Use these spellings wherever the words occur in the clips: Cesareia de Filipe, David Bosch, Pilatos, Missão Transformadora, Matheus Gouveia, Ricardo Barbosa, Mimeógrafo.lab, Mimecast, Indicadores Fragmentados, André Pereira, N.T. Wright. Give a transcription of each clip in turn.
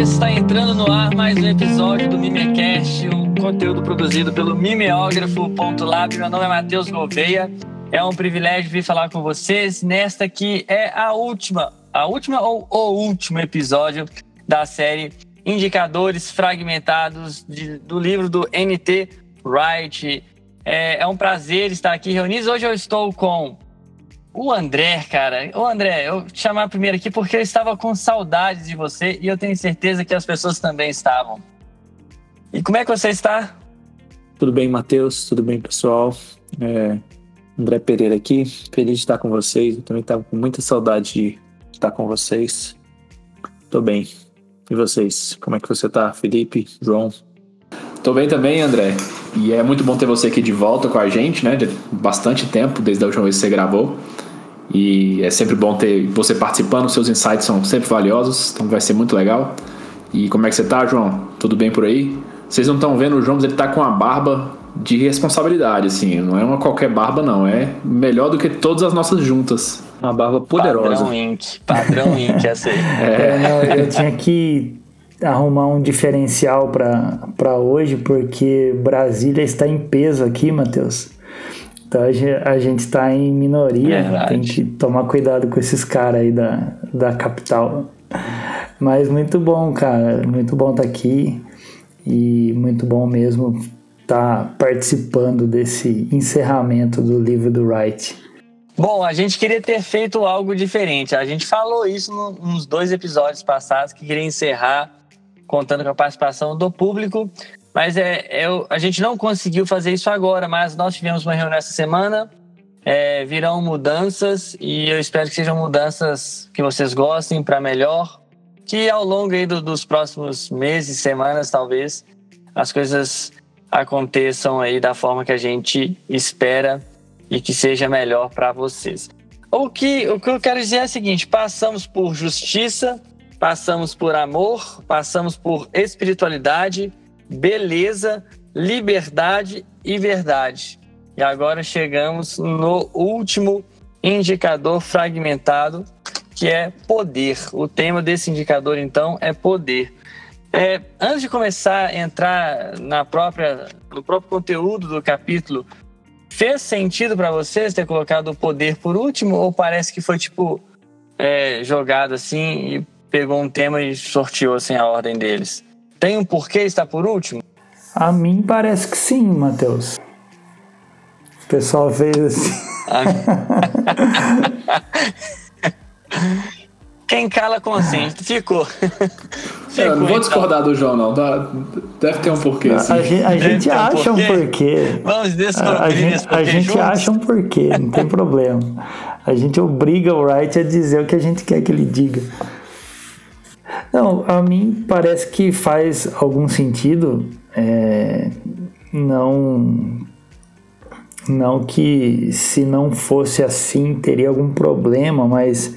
Está entrando no ar mais um episódio do Mimecast, um conteúdo produzido pelo Mimeógrafo.lab. Meu nome é Matheus Gouveia. É um privilégio vir falar com vocês nesta que é a última ou o último episódio da série Indicadores Fragmentados do livro do N.T. Wright. É um prazer estar aqui reunidos. Hoje eu estou com o André, cara. Ô, André, eu te chamar primeiro aqui porque eu estava com saudades de você e eu tenho certeza que as pessoas também estavam. E como é que você está? Tudo bem, Matheus? Tudo bem, pessoal? André Pereira aqui. Feliz de estar com vocês. Eu também estava com muita saudade de estar com vocês. Tô bem. E vocês? Como é que você tá, Felipe? João? Tô bem também, André. E é muito bom ter você aqui de volta com a gente, né? De bastante tempo, desde a última vez que você gravou. E é sempre bom ter você participando, seus insights são sempre valiosos, então vai ser muito legal. E como é que você tá, João? Tudo bem por aí? Vocês não estão vendo o João, mas ele tá com uma barba de responsabilidade, assim, não é uma qualquer barba não, é melhor do que todas as nossas juntas. Uma barba poderosa. Padrão Inc, essa aí. Eu tinha que arrumar um diferencial para hoje, porque Brasília está em peso aqui, Matheus. Então a gente está em minoria, tem que tomar cuidado com esses caras aí da capital. Mas muito bom, cara, muito bom estar aqui e muito bom mesmo estar participando desse encerramento do livro do Wright. Bom, a gente queria ter feito algo diferente. A gente falou isso nos 2 episódios passados, que queria encerrar contando com a participação do público, mas a gente não conseguiu fazer isso agora, mas nós tivemos uma reunião essa semana, virão mudanças, e eu espero que sejam mudanças que vocês gostem, para melhor, que ao longo aí dos próximos meses, semanas, talvez, as coisas aconteçam aí da forma que a gente espera e que seja melhor para vocês. O que eu quero dizer é o seguinte: passamos por justiça, passamos por amor, passamos por espiritualidade, beleza, liberdade e verdade. E agora chegamos no último indicador fragmentado, que é poder. O tema desse indicador, então, é poder. Antes de começar a entrar no próprio conteúdo do capítulo, fez sentido para vocês ter colocado o poder por último? Ou parece que foi tipo jogado assim e pegou um tema e sorteou assim a ordem deles? Tem um porquê estar por último? A mim parece que sim, Matheus. O pessoal fez assim. Quem cala consente. Ficou. Eu não vou discordar do João, não. Deve ter um porquê. Sim. A gente acha um porquê. Vamos descobrir. A gente acha um porquê, não tem problema. A gente obriga o Wright a dizer o que a gente quer que ele diga. Não, a mim parece que faz algum sentido, não que se não fosse assim teria algum problema, mas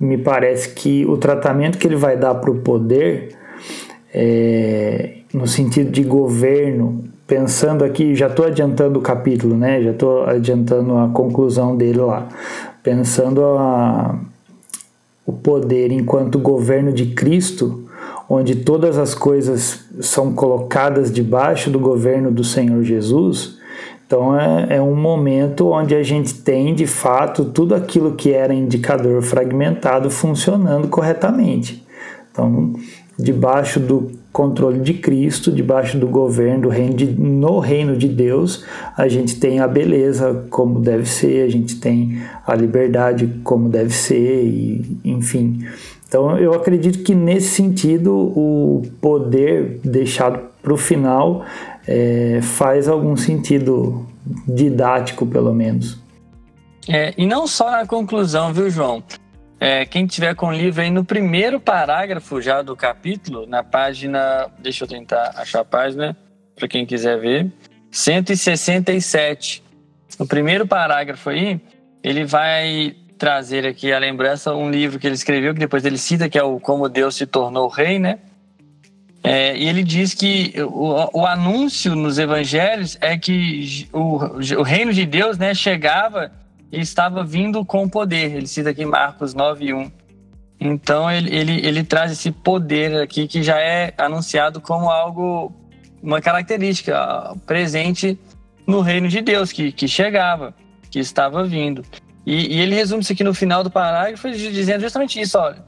me parece que o tratamento que ele vai dar para o poder, no sentido de governo, pensando aqui, já estou adiantando o capítulo, né? Já estou adiantando a conclusão dele lá, pensando o poder enquanto governo de Cristo, onde todas as coisas são colocadas debaixo do governo do Senhor Jesus. Então é um momento onde a gente tem, de fato, tudo aquilo que era indicador fragmentado funcionando corretamente. Então, debaixo do controle de Cristo, debaixo do governo, no reino de Deus, a gente tem a beleza como deve ser, a gente tem a liberdade como deve ser, e, enfim. Então eu acredito que nesse sentido o poder deixado para o final faz algum sentido didático, pelo menos. E não só na conclusão, viu, João? Quem tiver com o livro aí, no primeiro parágrafo já do capítulo, na página, deixa eu tentar achar a página, para quem quiser ver, 167. No primeiro parágrafo aí, ele vai trazer aqui a lembrança, um livro que ele escreveu, que depois ele cita, que é o Como Deus se Tornou Rei, né? E ele diz que o anúncio nos evangelhos é que o reino de Deus, né, chegava e estava vindo com poder. Ele cita aqui Marcos 9:1. Então ele traz esse poder aqui que já é anunciado como algo, uma característica presente no reino de Deus, que chegava, que estava vindo. E ele resume isso aqui no final do parágrafo dizendo justamente isso, olha,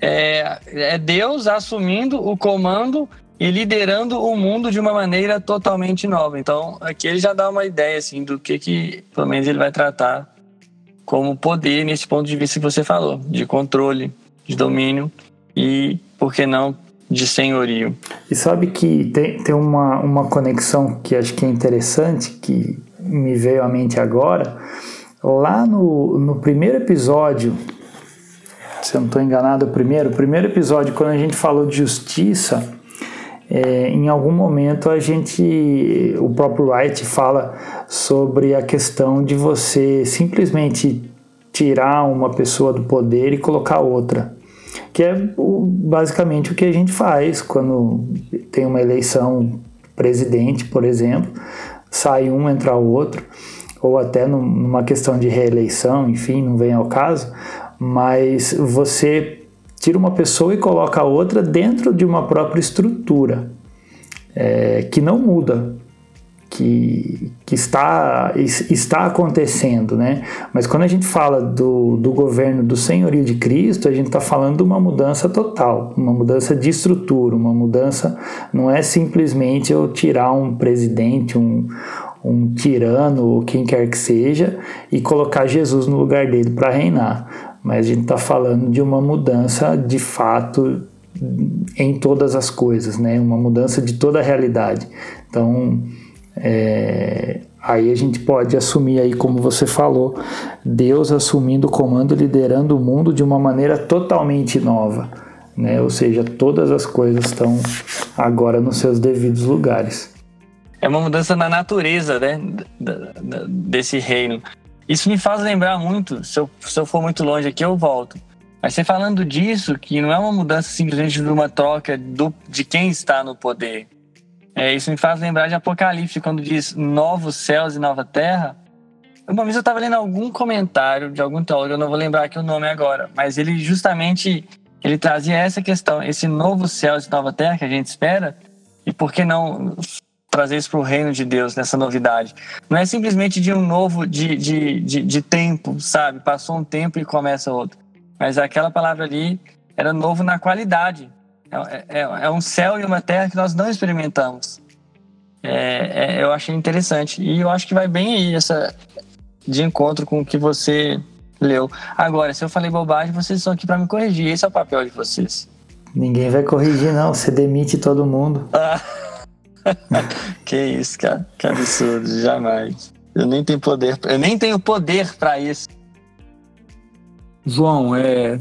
é Deus assumindo o comando e liderando o mundo de uma maneira totalmente nova. Então, aqui ele já dá uma ideia assim, do que pelo menos ele vai tratar como poder nesse ponto de vista que você falou, de controle, de domínio e, por que não, de senhorio. E sabe que tem uma conexão que acho que é interessante, que me veio à mente agora. Lá no primeiro episódio, se eu não estou enganado, o primeiro episódio, quando a gente falou de justiça, em algum momento o próprio Wright fala sobre a questão de você simplesmente tirar uma pessoa do poder e colocar outra, que é basicamente o que a gente faz quando tem uma eleição presidente, por exemplo, sai um, entra o outro, ou até numa questão de reeleição, enfim, não vem ao caso, mas você tira uma pessoa e coloca a outra dentro de uma própria estrutura, que não muda, que está acontecendo, né? Mas quando a gente fala do governo do senhorio de Cristo, a gente está falando de uma mudança total, uma mudança de estrutura, uma mudança, não é simplesmente eu tirar um presidente, um tirano ou quem quer que seja e colocar Jesus no lugar dele para reinar, mas a gente está falando de uma mudança de fato em todas as coisas, né? Uma mudança de toda a realidade. Então aí a gente pode assumir aí, como você falou, Deus assumindo o comando, liderando o mundo de uma maneira totalmente nova, né? Ou seja, todas as coisas estão agora nos seus devidos lugares. É uma mudança na natureza, né, desse reino. Isso me faz lembrar muito, se eu for muito longe aqui eu volto. Mas você falando disso, que não é uma mudança simplesmente de uma troca de quem está no poder. Isso me faz lembrar de Apocalipse, quando diz novos céus e nova terra. Uma vez eu estava lendo algum comentário de algum teólogo, eu não vou lembrar aqui o nome agora, mas ele justamente ele trazia essa questão, esse novo céu e nova terra que a gente espera, e por que não trazer isso para o reino de Deus, nessa novidade. Não é simplesmente de um novo de tempo, sabe? Passou um tempo e começa outro. Mas aquela palavra ali era novo na qualidade. É um céu e uma terra que nós não experimentamos. Eu achei interessante. E eu acho que vai bem aí, de encontro com o que você leu. Agora, se eu falei bobagem, vocês estão aqui para me corrigir. Esse é o papel de vocês. Ninguém vai corrigir, não. Você demite todo mundo. Ah. Que isso, cara, que absurdo, jamais. Eu nem tenho poder para isso. João, é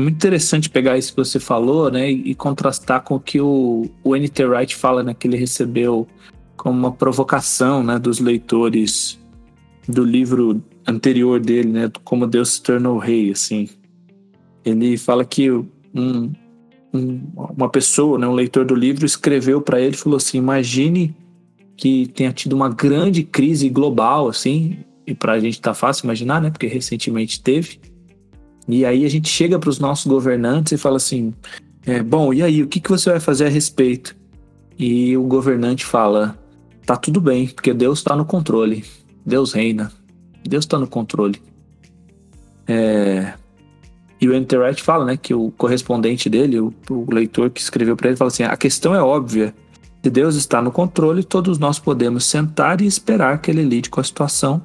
muito interessante pegar isso que você falou, né, e contrastar com o que o N.T. Wright fala, né, que ele recebeu como uma provocação, né, dos leitores do livro anterior dele, né, Como Deus se Tornou Rei, assim. Ele fala que uma pessoa, né, um leitor do livro, escreveu para ele e falou assim: imagine que tenha tido uma grande crise global, assim, e para a gente tá fácil imaginar, né, porque recentemente teve, e aí a gente chega para os nossos governantes e fala assim, bom, e aí, o que você vai fazer a respeito? E o governante fala: tá tudo bem, porque Deus está no controle, Deus reina, Deus está no controle. E o N.T. Wright fala, né, que o correspondente dele, o leitor que escreveu para ele, fala assim: a questão é óbvia, se Deus está no controle, todos nós podemos sentar e esperar que ele lide com a situação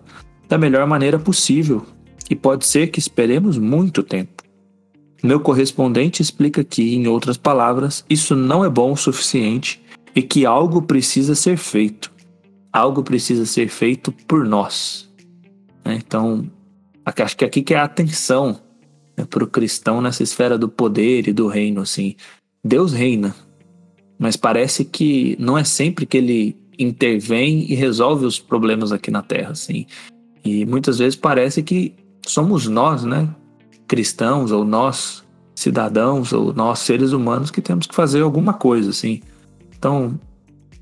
da melhor maneira possível, e pode ser que esperemos muito tempo. Meu correspondente explica que, em outras palavras, isso não é bom o suficiente e que algo precisa ser feito. Algo precisa ser feito por nós. Então, acho que aqui que é a atenção para o cristão nessa esfera do poder e do reino, assim. Deus reina, mas parece que não é sempre que ele intervém e resolve os problemas aqui na Terra, assim. E muitas vezes parece que somos nós, né, cristãos, ou nós, cidadãos, ou nós, seres humanos, que temos que fazer alguma coisa, assim. Então,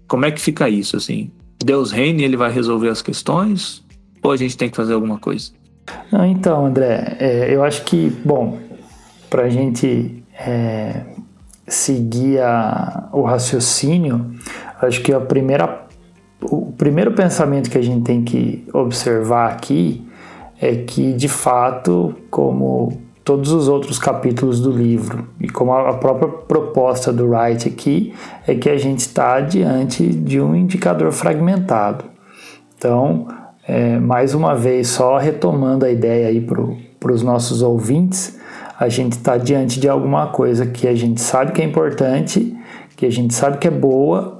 como é que fica isso, assim? Deus reina e ele vai resolver as questões, ou a gente tem que fazer alguma coisa? Não, então, André, eu acho que, bom, para a gente seguir o raciocínio, acho que o primeiro pensamento que a gente tem que observar aqui é que, de fato, como todos os outros capítulos do livro e como a própria proposta do Wright aqui, é que a gente está diante de um indicador fragmentado. Então, mais uma vez, só retomando a ideia aí para os nossos ouvintes, a gente está diante de alguma coisa que a gente sabe que é importante, que a gente sabe que é boa,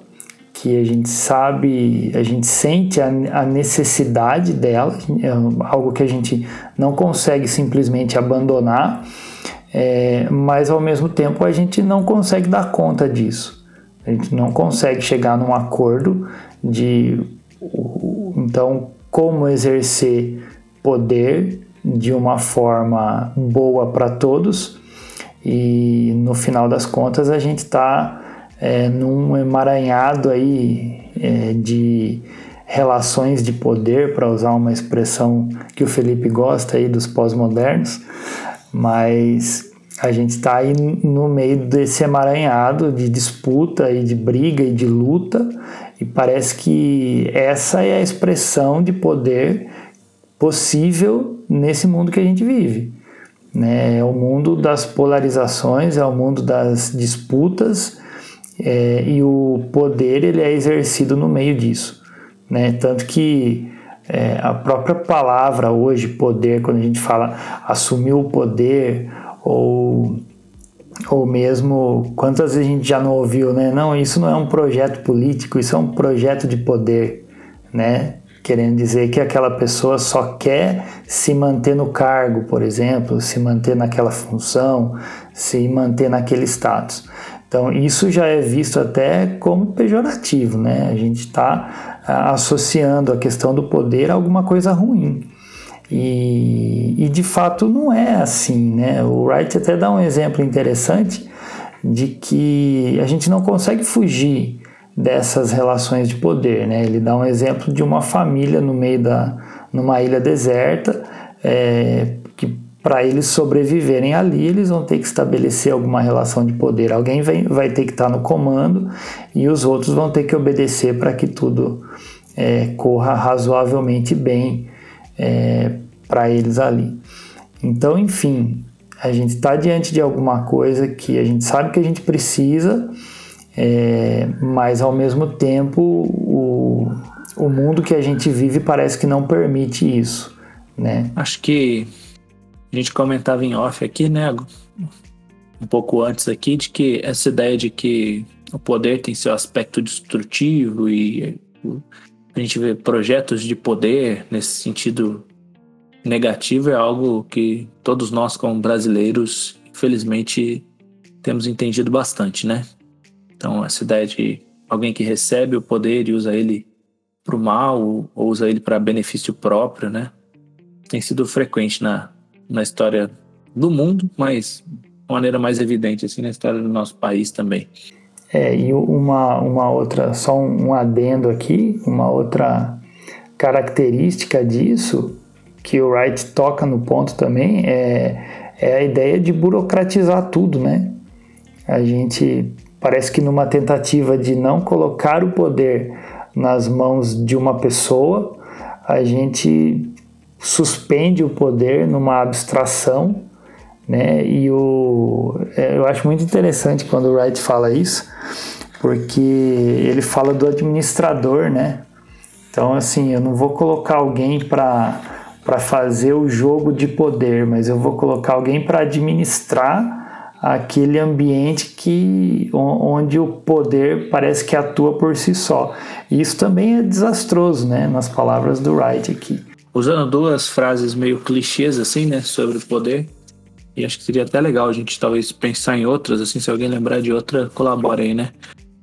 que a gente sabe, a gente sente a necessidade dela, algo que a gente não consegue simplesmente abandonar, mas ao mesmo tempo a gente não consegue dar conta disso. A gente não consegue chegar num acordo de, então, como exercer poder de uma forma boa para todos, e no final das contas a gente está num emaranhado aí, de relações de poder, para usar uma expressão que o Felipe gosta aí dos pós-modernos, mas a gente está aí no meio desse emaranhado de disputa e de briga e de luta, e parece que essa é a expressão de poder possível nesse mundo que a gente vive, né? É o mundo das polarizações, é o mundo das disputas, e o poder ele é exercido no meio disso, né? Tanto que a própria palavra hoje, poder, quando a gente fala assumiu o poder, ou mesmo quantas vezes a gente já não ouviu, né? Não, isso não é um projeto político, isso é um projeto de poder, né? Querendo dizer que aquela pessoa só quer se manter no cargo, por exemplo, se manter naquela função, se manter naquele status. Então, isso já é visto até como pejorativo, né? A gente está associando a questão do poder a alguma coisa ruim. E de fato, não é assim, né? O Wright até dá um exemplo interessante de que a gente não consegue fugir dessas relações de poder, né? Ele dá um exemplo de uma família no meio numa ilha deserta, para eles sobreviverem ali, eles vão ter que estabelecer alguma relação de poder. Alguém vai ter que estar no comando e os outros vão ter que obedecer para que tudo corra razoavelmente bem para eles ali. Então, enfim, a gente está diante de alguma coisa que a gente sabe que a gente precisa, mas ao mesmo tempo o mundo que a gente vive parece que não permite isso, né? Acho que a gente comentava em off aqui, né, um pouco antes aqui, de que essa ideia de que o poder tem seu aspecto destrutivo e a gente vê projetos de poder nesse sentido negativo é algo que todos nós como brasileiros, infelizmente, temos entendido bastante, né? Então, essa ideia de alguém que recebe o poder e usa ele para o mal ou usa ele para benefício próprio, né, tem sido frequente na história do mundo, mas de maneira mais evidente, assim, na história do nosso país também. E uma outra, só um adendo aqui, uma outra característica disso, que o Wright toca no ponto também, é a ideia de burocratizar tudo, né? A gente, parece que numa tentativa de não colocar o poder nas mãos de uma pessoa, a gente suspende o poder numa abstração, né? E eu acho muito interessante quando o Wright fala isso, porque ele fala do administrador, né? Então, assim, eu não vou colocar alguém para fazer o jogo de poder, mas eu vou colocar alguém para administrar aquele ambiente onde o poder parece que atua por si só. E isso também é desastroso, né? Nas palavras do Wright aqui. Usando duas frases meio clichês, assim, né, sobre o poder, e acho que seria até legal a gente talvez pensar em outras, assim, se alguém lembrar de outra, colabora aí, né?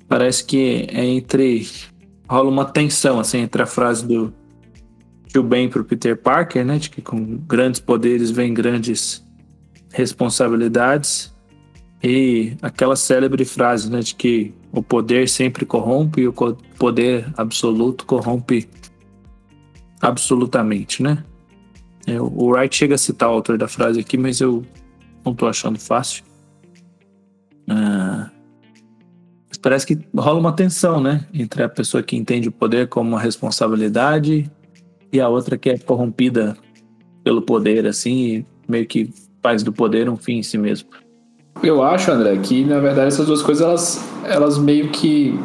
Parece que rola uma tensão, assim, entre a frase do Tio Ben pro Peter Parker, né, de que com grandes poderes vem grandes responsabilidades, e aquela célebre frase, né, de que o poder sempre corrompe e o poder absoluto corrompe absolutamente, né? O Wright chega a citar o autor da frase aqui, mas eu não tô achando fácil. Mas parece que rola uma tensão, né? Entre a pessoa que entende o poder como uma responsabilidade e a outra que é corrompida pelo poder, assim, e meio que faz do poder um fim em si mesmo. Eu acho, André, que na verdade essas duas coisas elas meio que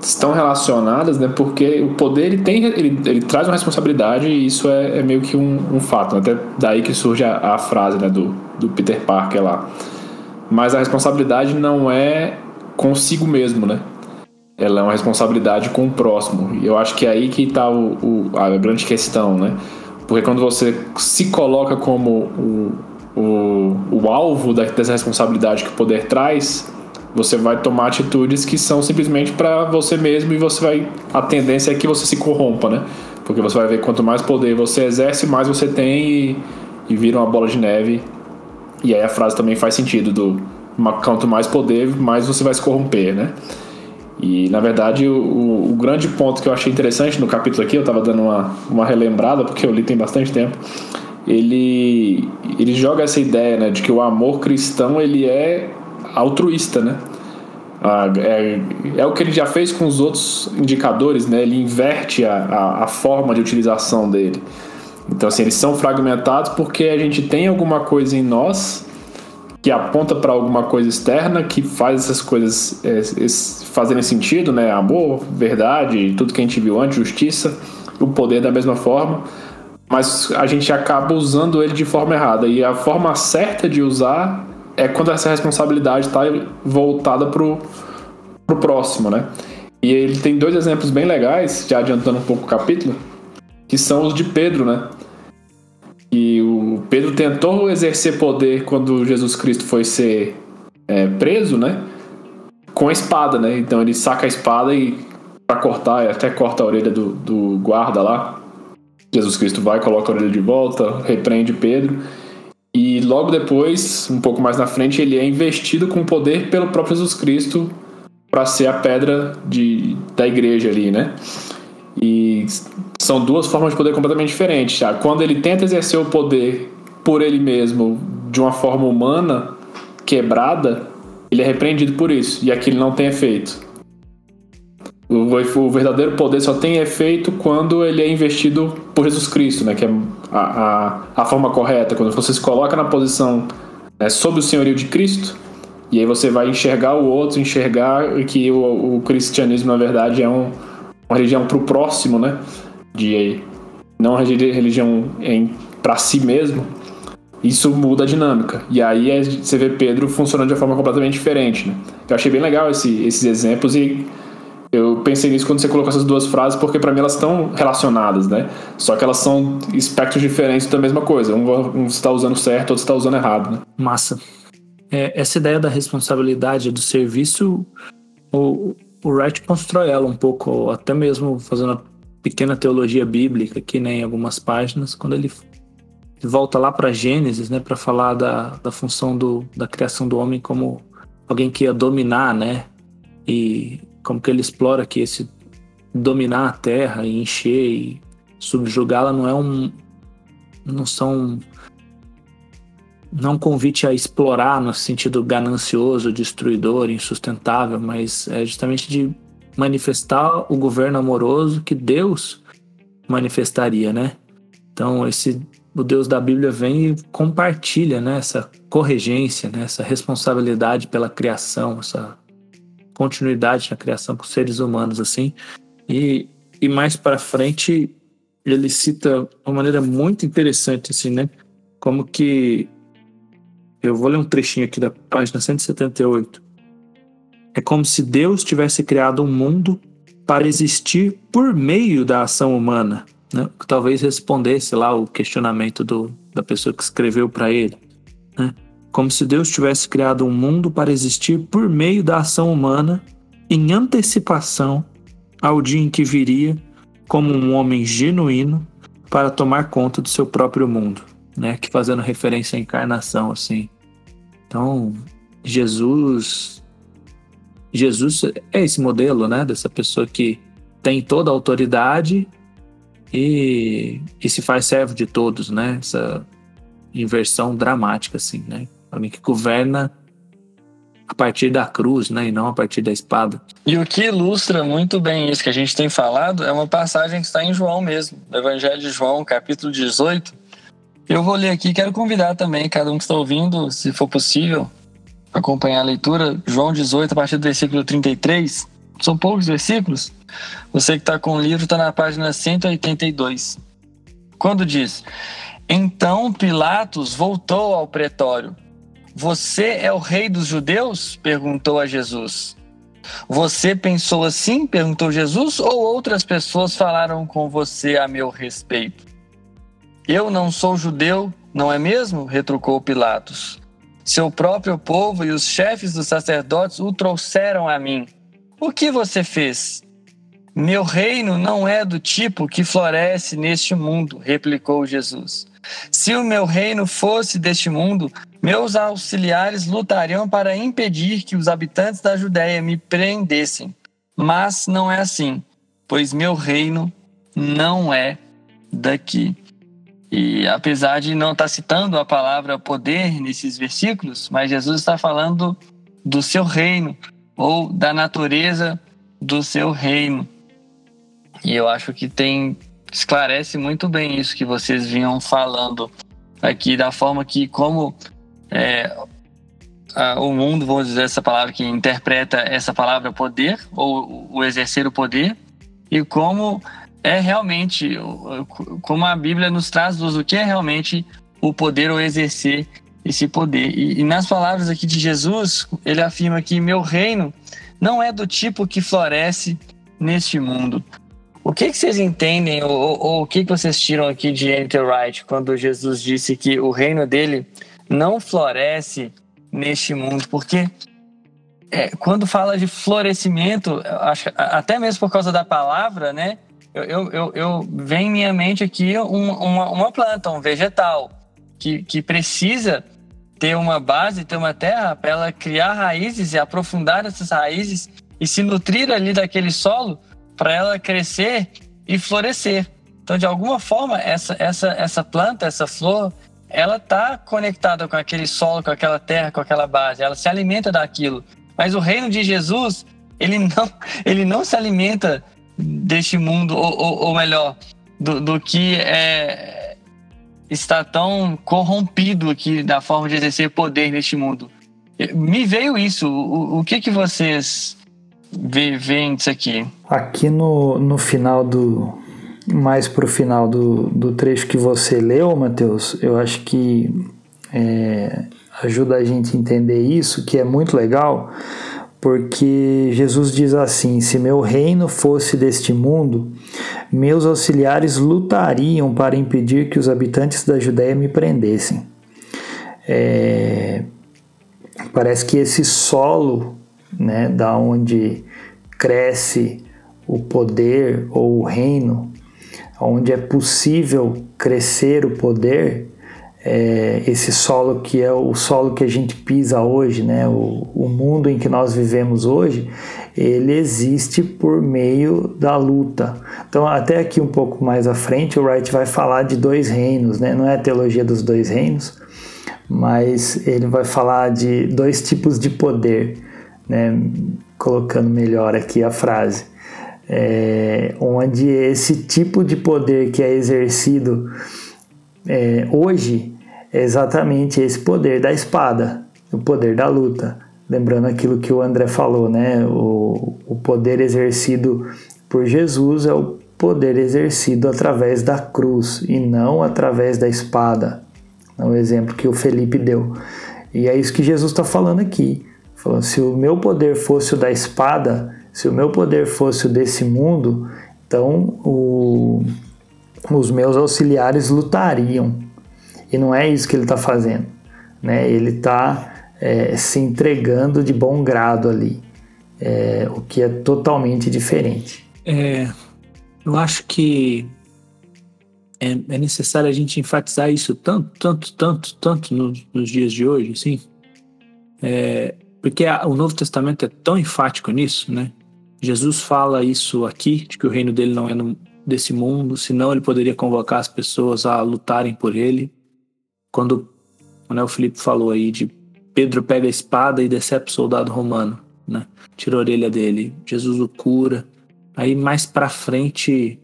estão relacionadas, né? Porque o poder ele traz uma responsabilidade, e isso é meio que um fato, né? Até daí que surge a frase, né, do Peter Parker lá. Mas a responsabilidade não é consigo mesmo, né? Ela é uma responsabilidade com o próximo. E eu acho que é aí que está a grande questão, né? Porque quando você se coloca como o alvo dessa responsabilidade que o poder traz, você vai tomar atitudes que são simplesmente para você mesmo, e você vai, a tendência é que você se corrompa, né? Porque você vai ver que quanto mais poder você exerce, mais você tem, e vira uma bola de neve. E aí a frase também faz sentido quanto mais poder, mais você vai se corromper, né? E na verdade o grande ponto que eu achei interessante no capítulo aqui, eu estava dando uma relembrada porque eu li tem bastante tempo, ele joga essa ideia, né, de que o amor cristão ele é altruísta, né? É o que ele já fez com os outros indicadores, né? Ele inverte a forma de utilização dele. Então assim, eles são fragmentados porque a gente tem alguma coisa em nós que aponta para alguma coisa externa que faz essas coisas fazerem sentido, né? Amor, verdade, tudo que a gente viu antes, justiça, o poder da mesma forma, mas a gente acaba usando ele de forma errada, e a forma certa de usar é quando essa responsabilidade está voltada para o próximo, né? E ele tem dois exemplos bem legais, já adiantando um pouco o capítulo, que são os de Pedro, né? E o Pedro tentou exercer poder quando Jesus Cristo foi ser preso, né? Com a espada, né? Então ele saca a espada para cortar, e até corta a orelha do guarda lá. Jesus Cristo vai, coloca a orelha de volta, repreende Pedro. E logo depois, um pouco mais na frente, ele é investido com poder pelo próprio Jesus Cristo para ser a pedra da igreja ali, né? E são duas formas de poder completamente diferentes. Tá? Quando ele tenta exercer o poder por ele mesmo, de uma forma humana, quebrada, ele é repreendido por isso, e aquilo não tem efeito. O verdadeiro poder só tem efeito quando ele é investido por Jesus Cristo, né? Que é a forma correta, quando você se coloca na posição, né, sob o senhorio de Cristo, e aí você vai enxergar o outro, enxergar que o cristianismo, na verdade, é uma religião pro próximo, né? Não uma religião para si mesmo. Isso muda a dinâmica. E aí você vê Pedro funcionando de uma forma completamente diferente, né? Eu achei bem legal esses exemplos, e eu pensei nisso quando você colocou essas duas frases, porque para mim elas estão relacionadas, né? Só que elas são espectros diferentes da mesma coisa. Um está usando certo, outro está usando errado, né? Massa. Essa ideia da responsabilidade, do serviço, o Wright constrói ela um pouco, até mesmo fazendo uma pequena teologia bíblica aqui, né, em algumas páginas, quando ele volta lá para Gênesis, né, para falar da função da criação do homem como alguém que ia dominar, né? E como que ele explora que esse dominar a terra e encher e subjugá-la não é um convite a explorar no sentido ganancioso, destruidor, insustentável, mas é justamente de manifestar o governo amoroso que Deus manifestaria, né? Então o Deus da Bíblia vem e compartilha, né, essa corregência, né, essa responsabilidade pela criação, essa continuidade na criação com os seres humanos, assim, e mais para frente ele cita uma maneira muito interessante, assim, né, como que, eu vou ler um trechinho aqui da página 178, é como se Deus tivesse criado um mundo para existir por meio da ação humana, né, que talvez respondesse lá o questionamento da pessoa que escreveu para ele, né, como se Deus tivesse criado um mundo para existir por meio da ação humana, em antecipação ao dia em que viria como um homem genuíno para tomar conta do seu próprio mundo, né? Que fazendo referência à encarnação, assim. Então, Jesus é esse modelo, né? Dessa pessoa que tem toda a autoridade e se faz servo de todos, né? Essa inversão dramática, assim, né? Alguém que governa a partir da cruz, né, e não a partir da espada. E o que ilustra muito bem isso que a gente tem falado é uma passagem que está em João mesmo, no Evangelho de João, capítulo 18. Eu vou ler aqui, quero convidar também cada um que está ouvindo, se for possível, acompanhar a leitura. João 18, a partir do versículo 33. São poucos versículos. Você que está com o livro está na página 182. Quando diz: Então Pilatos voltou ao pretório. Você é o rei dos judeus? Perguntou a Jesus. Você pensou assim? Perguntou Jesus. Ou outras pessoas falaram com você a meu respeito? Eu não sou judeu, não é mesmo? Retrucou Pilatos. Seu próprio povo e os chefes dos sacerdotes o trouxeram a mim. O que você fez? Meu reino não é do tipo que floresce neste mundo, replicou Jesus. Se o meu reino fosse deste mundo, meus auxiliares lutariam para impedir que os habitantes da Judéia me prendessem. Mas não é assim, pois meu reino não é daqui. E apesar de não estar citando a palavra poder nesses versículos, mas Jesus está falando do seu reino ou da natureza do seu reino. E eu acho que esclarece muito bem isso que vocês vinham falando aqui, da forma que como o mundo, vou dizer essa palavra, que interpreta essa palavra poder ou o exercer o poder, e como é realmente, como a Bíblia nos traz o que é realmente o poder ou exercer esse poder. E nas palavras aqui de Jesus, ele afirma que meu reino não é do tipo que floresce neste mundo. O que vocês entendem, ou o que vocês tiram aqui de N.T. Wright quando Jesus disse que o reino dele não floresce neste mundo? Porque quando fala de florescimento, até mesmo por causa da palavra, né? Vem em minha mente aqui uma planta, um vegetal, que precisa ter uma base, ter uma terra para ela criar raízes e aprofundar essas raízes e se nutrir ali daquele solo para ela crescer e florescer. Então, de alguma forma, essa planta, essa flor, ela está conectada com aquele solo, com aquela terra, com aquela base, ela se alimenta daquilo. Mas o reino de Jesus, ele não se alimenta deste mundo, ou melhor, do que está tão corrompido aqui da forma de exercer poder neste mundo. Me veio isso. O que vocês veem disso aqui? Aqui no final mais pro final do trecho que você leu, Matheus, eu acho que ajuda a gente a entender isso, que é muito legal. Porque Jesus diz assim: se meu reino fosse deste mundo, meus auxiliares lutariam para impedir que os habitantes da Judéia me prendessem. Parece que esse solo, né, da onde cresce o poder ou o reino, onde é possível crescer o poder, esse solo que é o solo que a gente pisa hoje, né? O mundo em que nós vivemos hoje, ele existe por meio da luta. Então, até aqui um pouco mais à frente, o Wright vai falar de dois reinos, né? Não é a teologia dos dois reinos, mas ele vai falar de dois tipos de poder, né? Colocando melhor aqui a frase, onde esse tipo de poder que é exercido hoje é exatamente esse poder da espada, o poder da luta, lembrando aquilo que o André falou, né? O poder exercido por Jesus é o poder exercido através da cruz e não através da espada, é o exemplo que o Felipe deu, e é isso que Jesus está falando aqui, falando: se o meu poder fosse o da espada, se o meu poder fosse o desse mundo, então os meus auxiliares lutariam. E não é isso que ele está fazendo, né? Ele está se entregando de bom grado ali, o que é totalmente diferente. Eu acho que é necessário a gente enfatizar isso tanto nos dias de hoje, assim, porque o Novo Testamento é tão enfático nisso, né? Jesus fala isso aqui, de que o reino dele não é no desse mundo, senão ele poderia convocar as pessoas a lutarem por ele. Quando o Felipe falou aí de Pedro pega a espada e decepa o soldado romano, né? Tira a orelha dele, Jesus o cura. Aí mais pra frente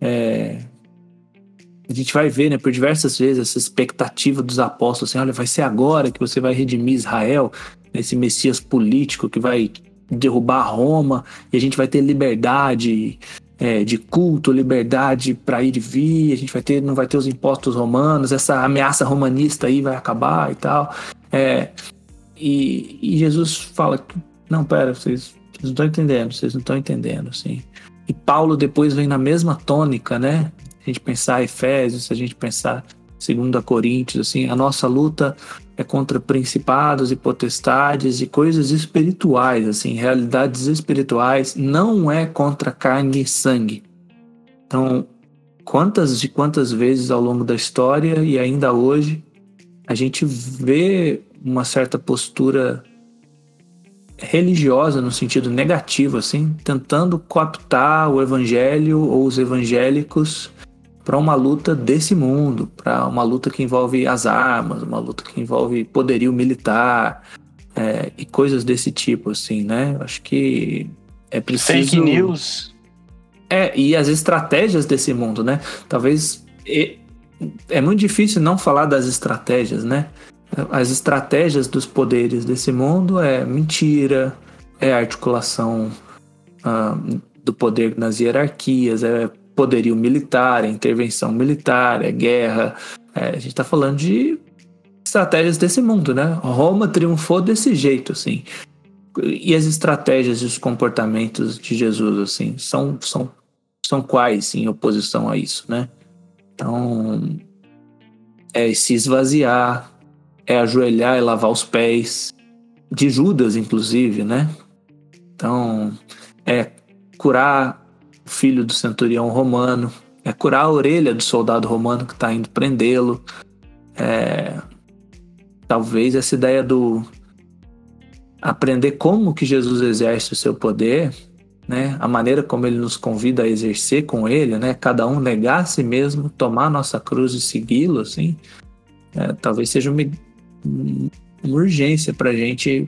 a gente vai ver, né, por diversas vezes essa expectativa dos apóstolos, assim, olha, vai ser agora que você vai redimir Israel, esse Messias político que vai derrubar Roma, e a gente vai ter liberdade de culto, liberdade para ir e vir, a gente vai ter, não vai ter os impostos romanos, essa ameaça romanista aí vai acabar e tal. E Jesus fala, não, pera, vocês não estão entendendo, assim. E Paulo depois vem na mesma tônica, né? A gente pensar Efésios, se a gente pensar 2 Coríntios, assim, a nossa luta é contra principados e potestades e coisas espirituais, assim, realidades espirituais, não é contra carne e sangue. Então, quantas e quantas vezes ao longo da história e ainda hoje a gente vê uma certa postura religiosa no sentido negativo, assim, tentando cooptar o evangelho ou os evangélicos para uma luta desse mundo, para uma luta que envolve as armas, uma luta que envolve poderio militar e coisas desse tipo, assim, né? Acho que é preciso... Fake news. E as estratégias desse mundo, né? Talvez... É muito difícil não falar das estratégias, né? As estratégias dos poderes desse mundo é mentira, é articulação do poder nas hierarquias, é poderio militar, é intervenção militar, é guerra. A gente está falando de estratégias desse mundo, né? Roma triunfou desse jeito, assim. E as estratégias e os comportamentos de Jesus, assim, são quais em oposição a isso, né? Então, é se esvaziar, é ajoelhar e lavar os pés, de Judas, inclusive, né? Então, é curar o filho do centurião romano, é curar a orelha do soldado romano que está indo prendê-lo. Talvez essa ideia do aprender como que Jesus exerce o seu poder, né? A maneira como ele nos convida a exercer com ele, né? Cada um negar a si mesmo, tomar a nossa cruz e segui-lo, assim, talvez seja uma urgência pra gente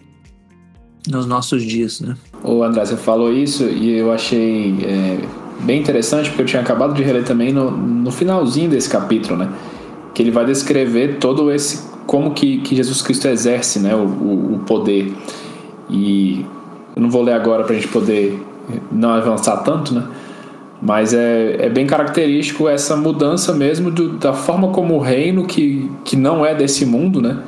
nos nossos dias, né? Ô André, você falou isso e eu achei bem interessante, porque eu tinha acabado de reler também no finalzinho desse capítulo, né? Que ele vai descrever todo esse... como que Jesus Cristo exerce, né, o poder. E eu não vou ler agora pra gente poder não avançar tanto, né? Mas é bem característico essa mudança mesmo da forma como o reino, que não é desse mundo, né?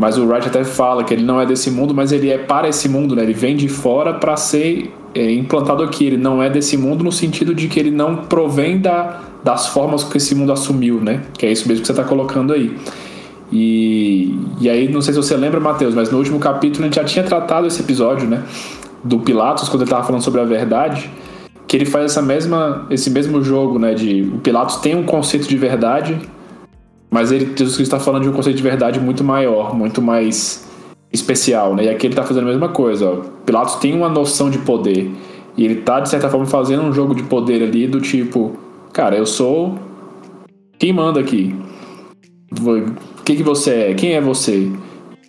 Mas o Wright até fala que ele não é desse mundo, mas ele é para esse mundo, né? Ele vem de fora para ser implantado aqui. Ele não é desse mundo no sentido de que ele não provém das formas que esse mundo assumiu, né? Que é isso mesmo que você está colocando aí. E aí, não sei se você lembra, Matheus, mas no último capítulo a gente já tinha tratado esse episódio, né? Do Pilatos, quando ele estava falando sobre a verdade, que ele faz esse mesmo jogo, né? O Pilatos tem um conceito de verdade, mas Jesus Cristo está falando de um conceito de verdade muito maior, muito mais especial, né? E aqui ele está fazendo a mesma coisa, ó. Pilatos tem uma noção de poder, e ele está, de certa forma, fazendo um jogo de poder ali do tipo, cara, eu sou quem manda aqui. O que você é? Quem é você?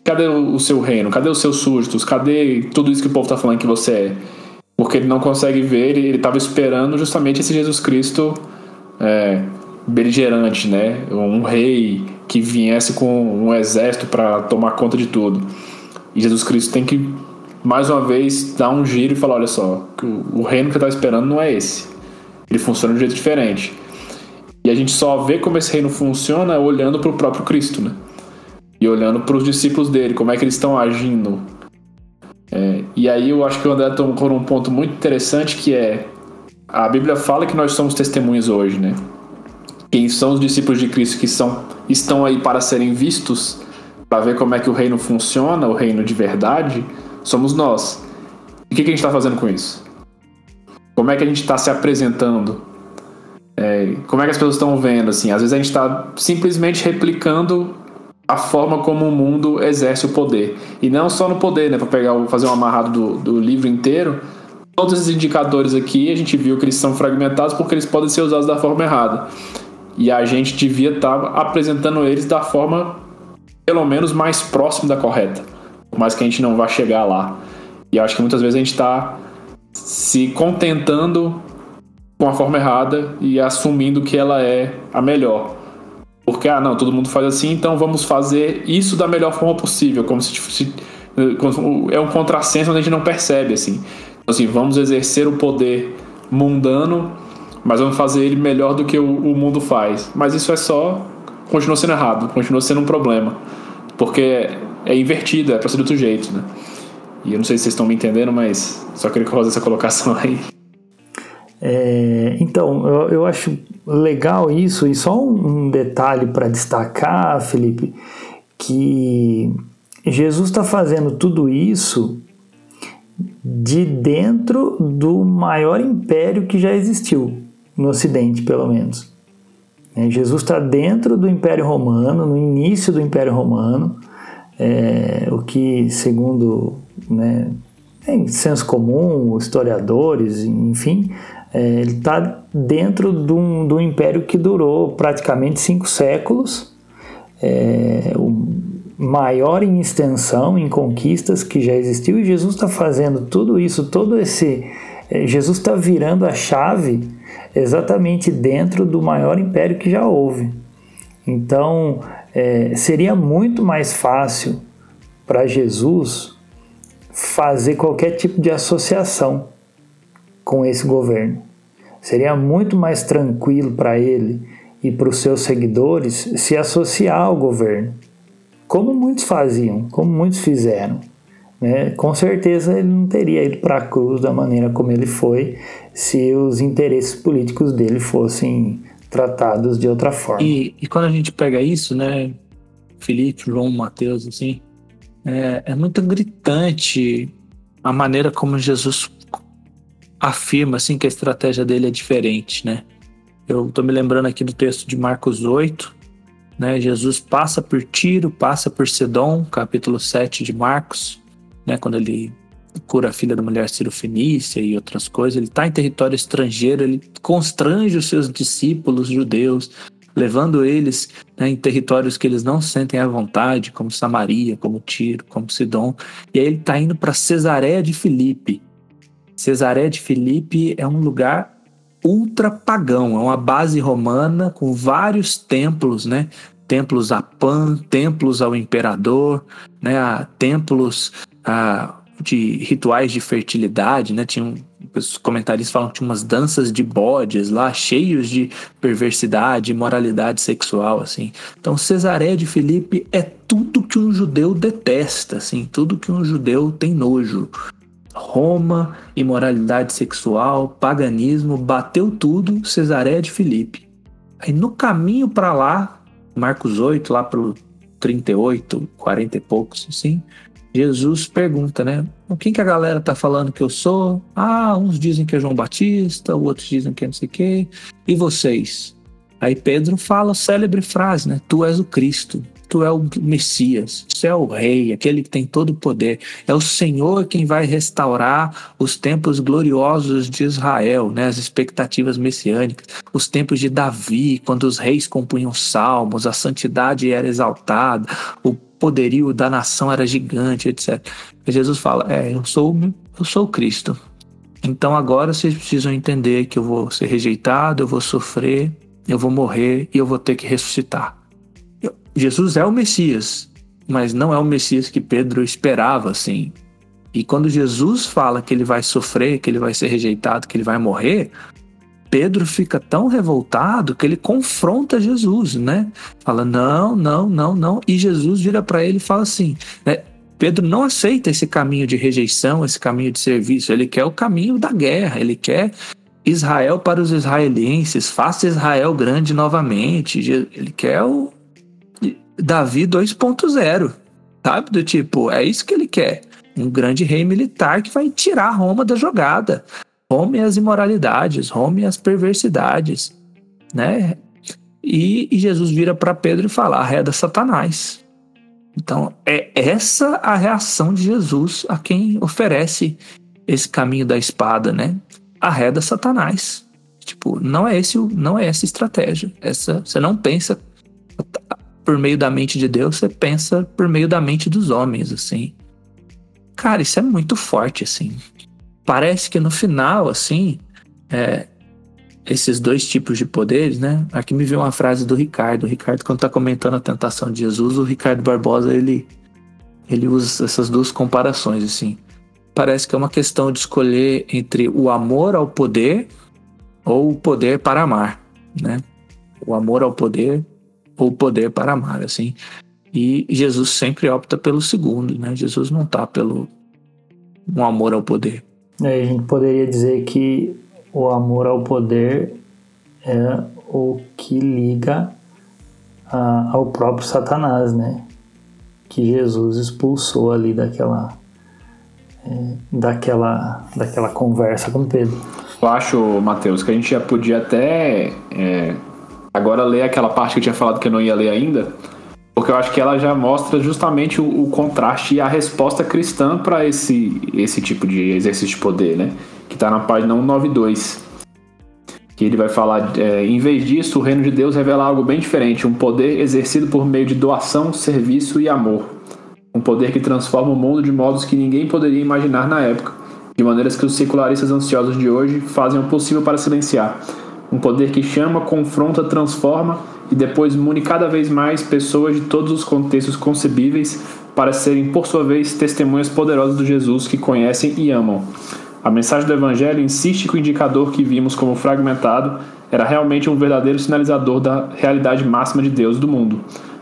Cadê o seu reino? Cadê os seus súditos? Cadê tudo isso que o povo está falando que você é? Porque ele não consegue ver, ele estava esperando justamente esse Jesus Cristo beligerante, né? Um rei que viesse com um exército para tomar conta de tudo. E Jesus Cristo tem que, mais uma vez, dar um giro e falar, olha só, o reino que eu estava esperando não é esse. Ele funciona de um jeito diferente. E a gente só vê como esse reino funciona olhando para o próprio Cristo, né? E olhando para os discípulos dele, como é que eles estão agindo. E aí eu acho que o André tocou num ponto muito interessante, que é a Bíblia fala que nós somos testemunhas hoje, né? Quem são os discípulos de Cristo que estão aí para serem vistos, para ver como é que o reino funciona, o reino de verdade, somos nós. E o que a gente está fazendo com isso? Como é que a gente está se apresentando? Como é que as pessoas estão vendo? Assim? Às vezes a gente está simplesmente replicando a forma como o mundo exerce o poder. E não só no poder, né? Para fazer um amarrado do livro inteiro, Todos esses indicadores aqui, a gente viu que eles são fragmentados porque eles podem ser usados da forma errada. E a gente devia estar apresentando eles da forma, pelo menos, mais próxima da correta. Por mais que a gente não vá chegar lá. E acho que muitas vezes a gente está se contentando com a forma errada e assumindo que ela é a melhor. Porque, não, todo mundo faz assim, então vamos fazer isso da melhor forma possível. Como se é um contrassenso onde a gente não percebe, assim. Assim, vamos exercer o poder mundano, mas vamos fazer ele melhor do que o mundo faz. Mas isso é só... continua sendo errado, continua sendo um problema. Porque é invertido, é pra ser do outro jeito, né? E eu não sei se vocês estão me entendendo, mas só queria que eu fizesse essa colocação aí. Então, eu acho legal isso. E só um detalhe para destacar, Felipe, que Jesus está fazendo tudo isso de dentro do maior império que já existiu, no Ocidente, pelo menos. Jesus está dentro do Império Romano, no início do Império Romano, o que, segundo, né, senso comum, historiadores, enfim, ele está dentro de um império que durou praticamente 5 séculos, o maior em extensão, em conquistas que já existiu, e Jesus está fazendo tudo isso, Jesus está virando a chave exatamente dentro do maior império que já houve. Então, seria muito mais fácil para Jesus fazer qualquer tipo de associação com esse governo. Seria muito mais tranquilo para ele e para os seus seguidores se associar ao governo. Como muitos faziam, como muitos fizeram, né? Com certeza ele não teria ido para a cruz da maneira como ele foi se os interesses políticos dele fossem tratados de outra forma. E quando a gente pega isso, né, Felipe, João, Matheus, assim, é muito gritante a maneira como Jesus afirma assim, que a estratégia dele é diferente, né? Eu estou me lembrando aqui do texto de Marcos 8, né, Jesus passa por Tiro, passa por Sedom, capítulo 7 de Marcos, né, quando ele cura a filha da mulher cirofenícia e outras coisas. Ele está em território estrangeiro, ele constrange os seus discípulos judeus, levando eles, né, em territórios que eles não sentem à vontade, como Samaria, como Tiro, como Sedom. E aí ele está indo para Cesareia de Filipe. Cesareia de Filipe é um lugar... ultrapagão, é uma base romana com vários templos, né? Templos a Pan, templos ao imperador, né? Templos de rituais de fertilidade, né? Tinha os comentaristas falam que tinha umas danças de bodes lá, cheios de perversidade, imoralidade sexual, assim. Então, Cesareia de Filipe é tudo que um judeu detesta, assim, tudo que um judeu tem nojo. Roma, imoralidade sexual, paganismo, bateu tudo, Cesareia de Filipe. Aí no caminho para lá, Marcos 8, lá pro 38, 40 e poucos, assim, Jesus pergunta, né? Quem que a galera tá falando que eu sou? Uns dizem que é João Batista, outros dizem que é não sei o quê. E vocês? Aí Pedro fala a célebre frase, né? Tu és o Cristo. Tu é o Messias, tu é o Rei, aquele que tem todo o poder. É o Senhor quem vai restaurar os tempos gloriosos de Israel, né? As expectativas messiânicas, os tempos de Davi, quando os reis compunham salmos, a santidade era exaltada, o poderio da nação era gigante, etc. E Jesus fala, eu sou o Cristo. Então agora vocês precisam entender que eu vou ser rejeitado, eu vou sofrer, eu vou morrer e eu vou ter que ressuscitar. Jesus é o Messias, mas não é o Messias que Pedro esperava, assim. E quando Jesus fala que ele vai sofrer, que ele vai ser rejeitado, que ele vai morrer, Pedro fica tão revoltado que ele confronta Jesus, né? Fala, não. E Jesus vira para ele e fala assim, né? Pedro não aceita esse caminho de rejeição, esse caminho de serviço. Ele quer o caminho da guerra, ele quer... Israel para os israelenses, faça Israel grande novamente. Ele quer o Davi 2.0, sabe? Do tipo, é isso que ele quer. Um grande rei militar que vai tirar Roma da jogada. Roma e as imoralidades, Roma e as perversidades, né? E Jesus vira para Pedro e fala, arreda Satanás. Então, é essa a reação de Jesus a quem oferece esse caminho da espada, né? Arreda Satanás. Tipo, não é essa estratégia. Você não pensa por meio da mente de Deus, você pensa por meio da mente dos homens, assim. Cara, isso é muito forte, assim. Parece que no final, assim, esses dois tipos de poderes, né? Aqui me veio uma frase do Ricardo. O Ricardo, quando tá comentando a tentação de Jesus, o Ricardo Barbosa, ele usa essas duas comparações, assim. Parece que é uma questão de escolher entre o amor ao poder ou o poder para amar, né? O amor ao poder ou o poder para amar, assim. E Jesus sempre opta pelo segundo, né? Jesus não tá pelo um amor ao poder. A gente poderia dizer que o amor ao poder é o que liga ao próprio Satanás, né? Que Jesus expulsou ali daquela conversa com Pedro. Eu acho, Matheus, que a gente já podia até agora ler aquela parte que eu tinha falado que eu não ia ler ainda, porque eu acho que ela já mostra justamente o contraste e a resposta cristã para esse tipo de exercício de poder, né? Que está na página 192, que ele vai falar, em vez disso, o reino de Deus revela algo bem diferente, um poder exercido por meio de doação, serviço e amor, um poder que transforma o mundo de modos que ninguém poderia imaginar na época, de maneiras que os secularistas ansiosos de hoje fazem o possível para silenciar, um poder que chama, confronta, transforma e depois une cada vez mais pessoas de todos os contextos concebíveis para serem, por sua vez, testemunhas poderosas do Jesus que conhecem e amam. A mensagem do Evangelho insiste que o indicador que vimos como fragmentado era realmente um verdadeiro sinalizador da realidade máxima de Deus do mundo.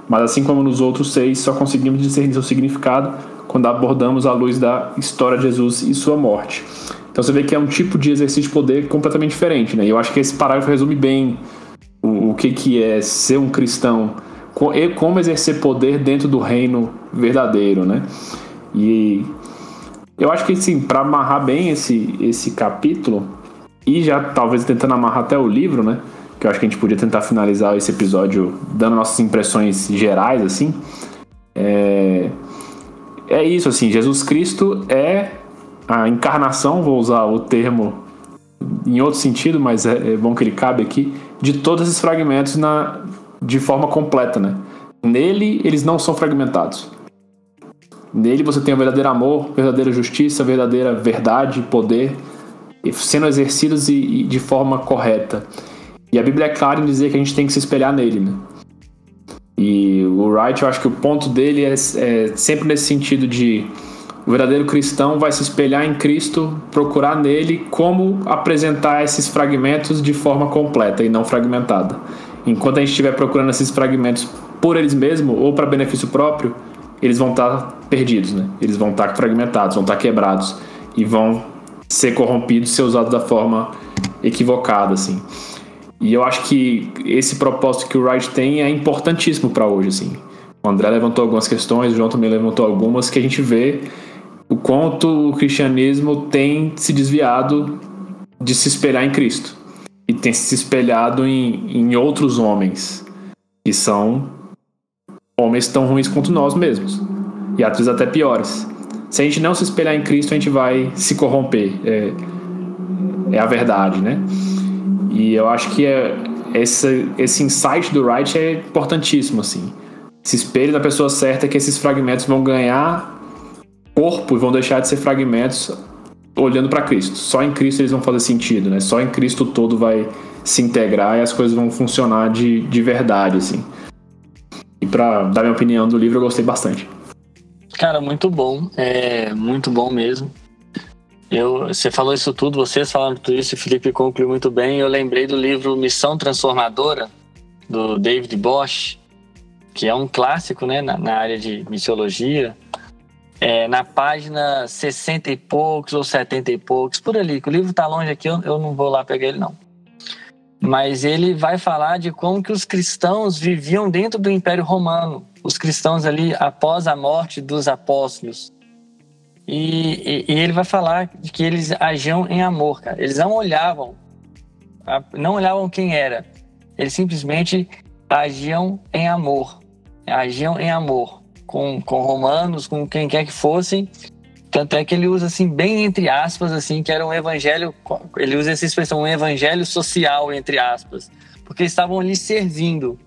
Mas assim como nos outros seis, só conseguimos discernir seu significado quando abordamos à luz da história de Jesus e sua morte. Então você vê que é um tipo de exercício de poder completamente diferente, né? E eu acho que esse parágrafo resume bem o que é ser um cristão e como exercer poder dentro do reino verdadeiro, né? E eu acho que, sim, para amarrar bem esse capítulo, e já talvez tentando amarrar até o livro, né? Que eu acho que a gente podia tentar finalizar esse episódio dando nossas impressões gerais, assim. É isso, assim, Jesus Cristo é a encarnação, vou usar o termo em outro sentido, mas é bom que ele cabe aqui, de todos esses fragmentos de forma completa, né? Nele, eles não são fragmentados. Nele você tem o verdadeiro amor, verdadeira justiça, verdadeira verdade, poder, sendo exercidos e de forma correta. E a Bíblia é clara em dizer que a gente tem que se espelhar nele, né? E o Wright, eu acho que o ponto dele é sempre nesse sentido de o verdadeiro cristão vai se espelhar em Cristo, procurar nele como apresentar esses fragmentos de forma completa e não fragmentada. Enquanto a gente estiver procurando esses fragmentos por eles mesmos ou para benefício próprio, eles vão estar perdidos, né? Eles vão estar fragmentados, vão estar quebrados e vão ser corrompidos, ser usados da forma equivocada, assim. E eu acho que esse propósito que o Wright tem é importantíssimo para hoje, assim. O André levantou algumas questões, o João também levantou algumas, que a gente vê o quanto o cristianismo tem se desviado de se espelhar em Cristo e tem se espelhado em outros homens que são homens tão ruins quanto nós mesmos e às vezes até piores. Se a gente não se espelhar em Cristo, a gente vai se corromper, é a verdade, né? E eu acho que esse insight do Wright é importantíssimo, assim. Se espelhe na pessoa certa, que esses fragmentos vão ganhar corpo e vão deixar de ser fragmentos olhando para Cristo. Só em Cristo eles vão fazer sentido, né? Só em Cristo todo vai se integrar e as coisas vão funcionar de verdade, assim. E pra dar minha opinião do livro, eu gostei bastante. Cara, muito bom. É muito bom mesmo. Você falou isso tudo, vocês falaram tudo isso, o Felipe concluiu muito bem. Eu lembrei do livro Missão Transformadora, do David Bosch, que é um clássico, né, na área de missiologia. Na página 60 e poucos ou 70 e poucos, por ali, que o livro está longe aqui, eu não vou lá pegar ele, não. Mas ele vai falar de como que os cristãos viviam dentro do Império Romano, os cristãos ali após a morte dos apóstolos. E ele vai falar que eles agiam em amor, cara. Eles não olhavam quem era. Eles simplesmente agiam em amor com romanos, com quem quer que fossem, Tanto é que ele usa, assim, bem entre aspas, assim, que era um evangelho, ele usa essa expressão, um evangelho social, entre aspas, porque estavam ali servindo,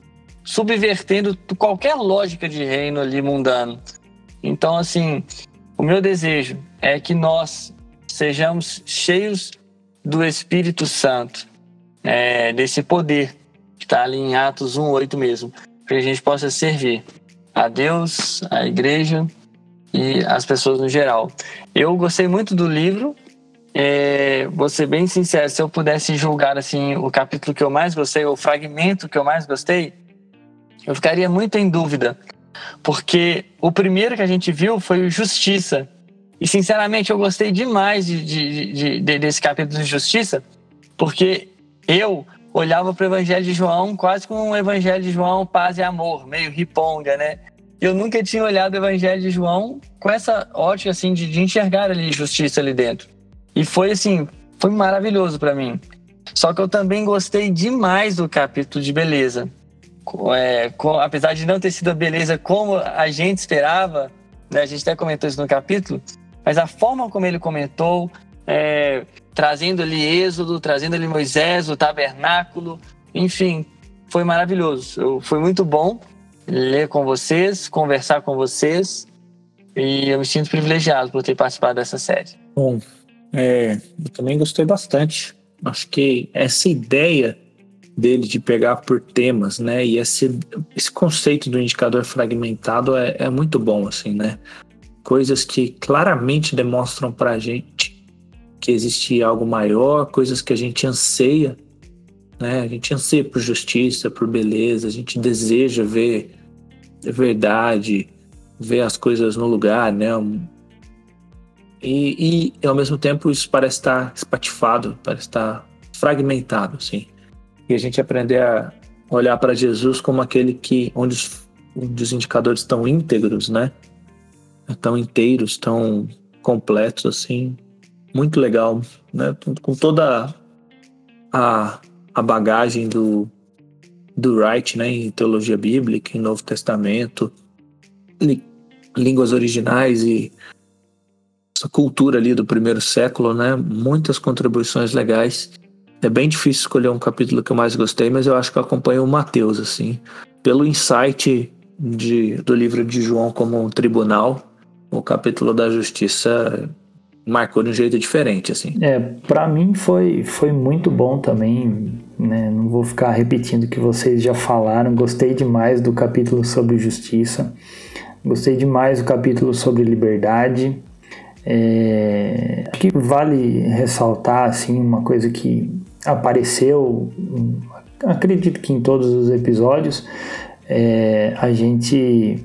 subvertendo qualquer lógica de reino ali mundano. Então, assim, o meu desejo é que nós sejamos cheios do Espírito Santo, desse poder que está ali em Atos 1:8 mesmo, para que a gente possa servir a Deus, a igreja e as pessoas no geral. Eu gostei muito do livro, vou ser bem sincero, se eu pudesse julgar assim, o capítulo que eu mais gostei, o fragmento que eu mais gostei, eu ficaria muito em dúvida, porque o primeiro que a gente viu foi o Justiça, e sinceramente eu gostei demais desse capítulo de Justiça, porque eu olhava para o Evangelho de João quase como um Evangelho de João Paz e Amor, meio riponga, né? Eu nunca tinha olhado o Evangelho de João com essa ótica assim, de enxergar ali justiça ali dentro. E foi assim, foi maravilhoso para mim. Só que eu também gostei demais do capítulo de beleza. Apesar de não ter sido a beleza como a gente esperava, né, a gente até comentou isso no capítulo, mas a forma como ele comentou, trazendo ali Êxodo, trazendo ali Moisés, o tabernáculo, enfim, foi maravilhoso. Foi muito bom ler com vocês, conversar com vocês, e eu me sinto privilegiado por ter participado dessa série. Bom, eu também gostei bastante. Acho que essa ideia dele de pegar por temas, né, e esse conceito do indicador fragmentado é muito bom, assim, né? Coisas que claramente demonstram pra gente que existe algo maior, coisas que a gente anseia, né? A gente anseia por justiça, por beleza, a gente deseja ver verdade, ver as coisas no lugar, né? E ao mesmo tempo isso parece estar espatifado, parece estar fragmentado, assim. E a gente aprender a olhar para Jesus como aquele onde os indicadores estão íntegros, né? Estão inteiros, estão completos, assim. Muito legal, né? Com toda a bagagem do Wright, né, em teologia bíblica, em Novo Testamento, línguas originais e essa cultura ali do primeiro século, né, muitas contribuições legais. É bem difícil escolher um capítulo que eu mais gostei, mas eu acho que eu acompanho o Matheus, assim, pelo insight do livro de João como um tribunal. O capítulo da justiça marcou de um jeito diferente, assim. Pra mim foi muito bom também, né? Não vou ficar repetindo o que vocês já falaram. Gostei demais do capítulo sobre justiça, gostei demais do capítulo sobre liberdade. Acho que vale ressaltar, assim, uma coisa que apareceu, acredito que em todos os episódios, a gente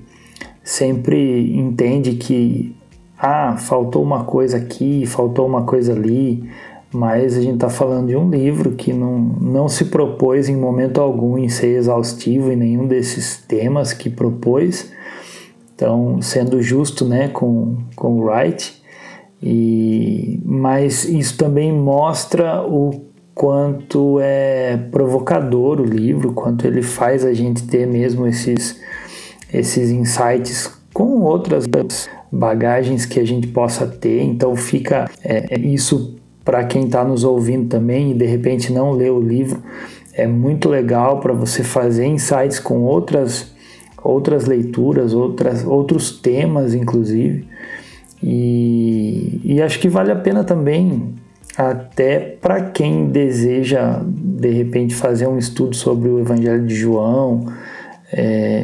sempre entende que faltou uma coisa aqui, faltou uma coisa ali, mas a gente está falando de um livro que não se propôs em momento algum em ser exaustivo em nenhum desses temas que propôs. Então, sendo justo, né, com o Wright, mas isso também mostra o quanto é provocador o livro, quanto ele faz a gente ter mesmo esses insights com outras bagagens que a gente possa ter. Então fica isso para quem está nos ouvindo também e de repente não lê o livro, é muito legal para você fazer insights com outras leituras, outros temas inclusive, e acho que vale a pena também até para quem deseja de repente fazer um estudo sobre o Evangelho de João,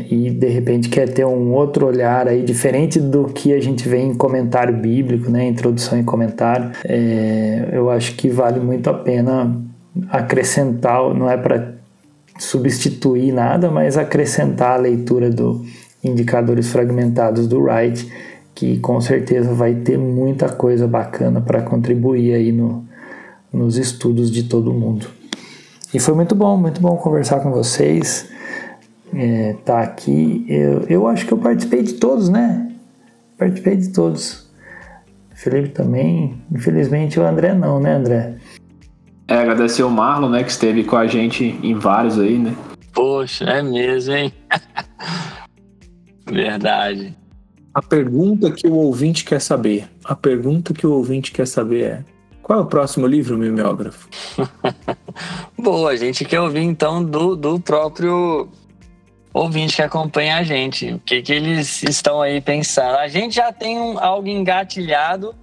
e de repente quer ter um outro olhar aí, diferente do que a gente vê em comentário bíblico, né, introdução e comentário. Eu acho que vale muito a pena acrescentar, não é para substituir nada, mas acrescentar a leitura do Indicadores Fragmentados do Wright, que com certeza vai ter muita coisa bacana para contribuir aí nos estudos de todo mundo. E foi muito bom conversar com vocês. Tá aqui, eu acho que eu participei de todos, né? Participei de todos. Felipe também, infelizmente o André não, né, André? Agradecer o Marlon, né, que esteve com a gente em vários aí, né? Poxa, é mesmo, hein? Verdade. A pergunta que o ouvinte quer saber. A pergunta que o ouvinte quer saber é: qual é o próximo livro, mimeógrafo? Boa, a gente quer ouvir então do próprio ouvinte que acompanha a gente. O que eles estão aí pensando? A gente já tem algo engatilhado.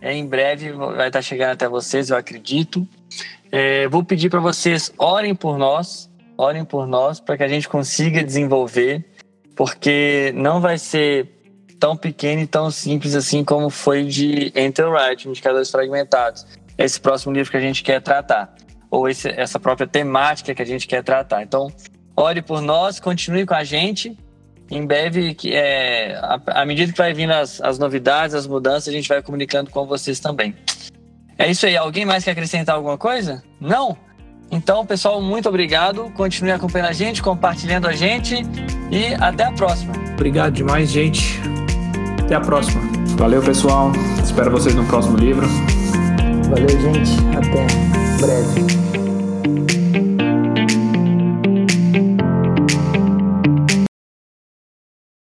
Em breve vai estar chegando até vocês, eu acredito. Vou pedir para vocês orem por nós, para que a gente consiga desenvolver, porque não vai ser tão pequeno e tão simples assim como foi de N.T. Wright, Indicadores Fragmentados, esse próximo livro que a gente quer tratar, ou essa própria temática que a gente quer tratar. Então, ore por nós, continue com a gente. Em breve, à medida que vai vindo as novidades, as mudanças, a gente vai comunicando com vocês também. É isso aí. Alguém mais quer acrescentar alguma coisa? Não? Então, pessoal, muito obrigado. Continue acompanhando a gente, compartilhando a gente e até a próxima. Obrigado demais, gente. Até a próxima. Valeu, pessoal. Espero vocês no próximo livro. Valeu, gente. Até breve.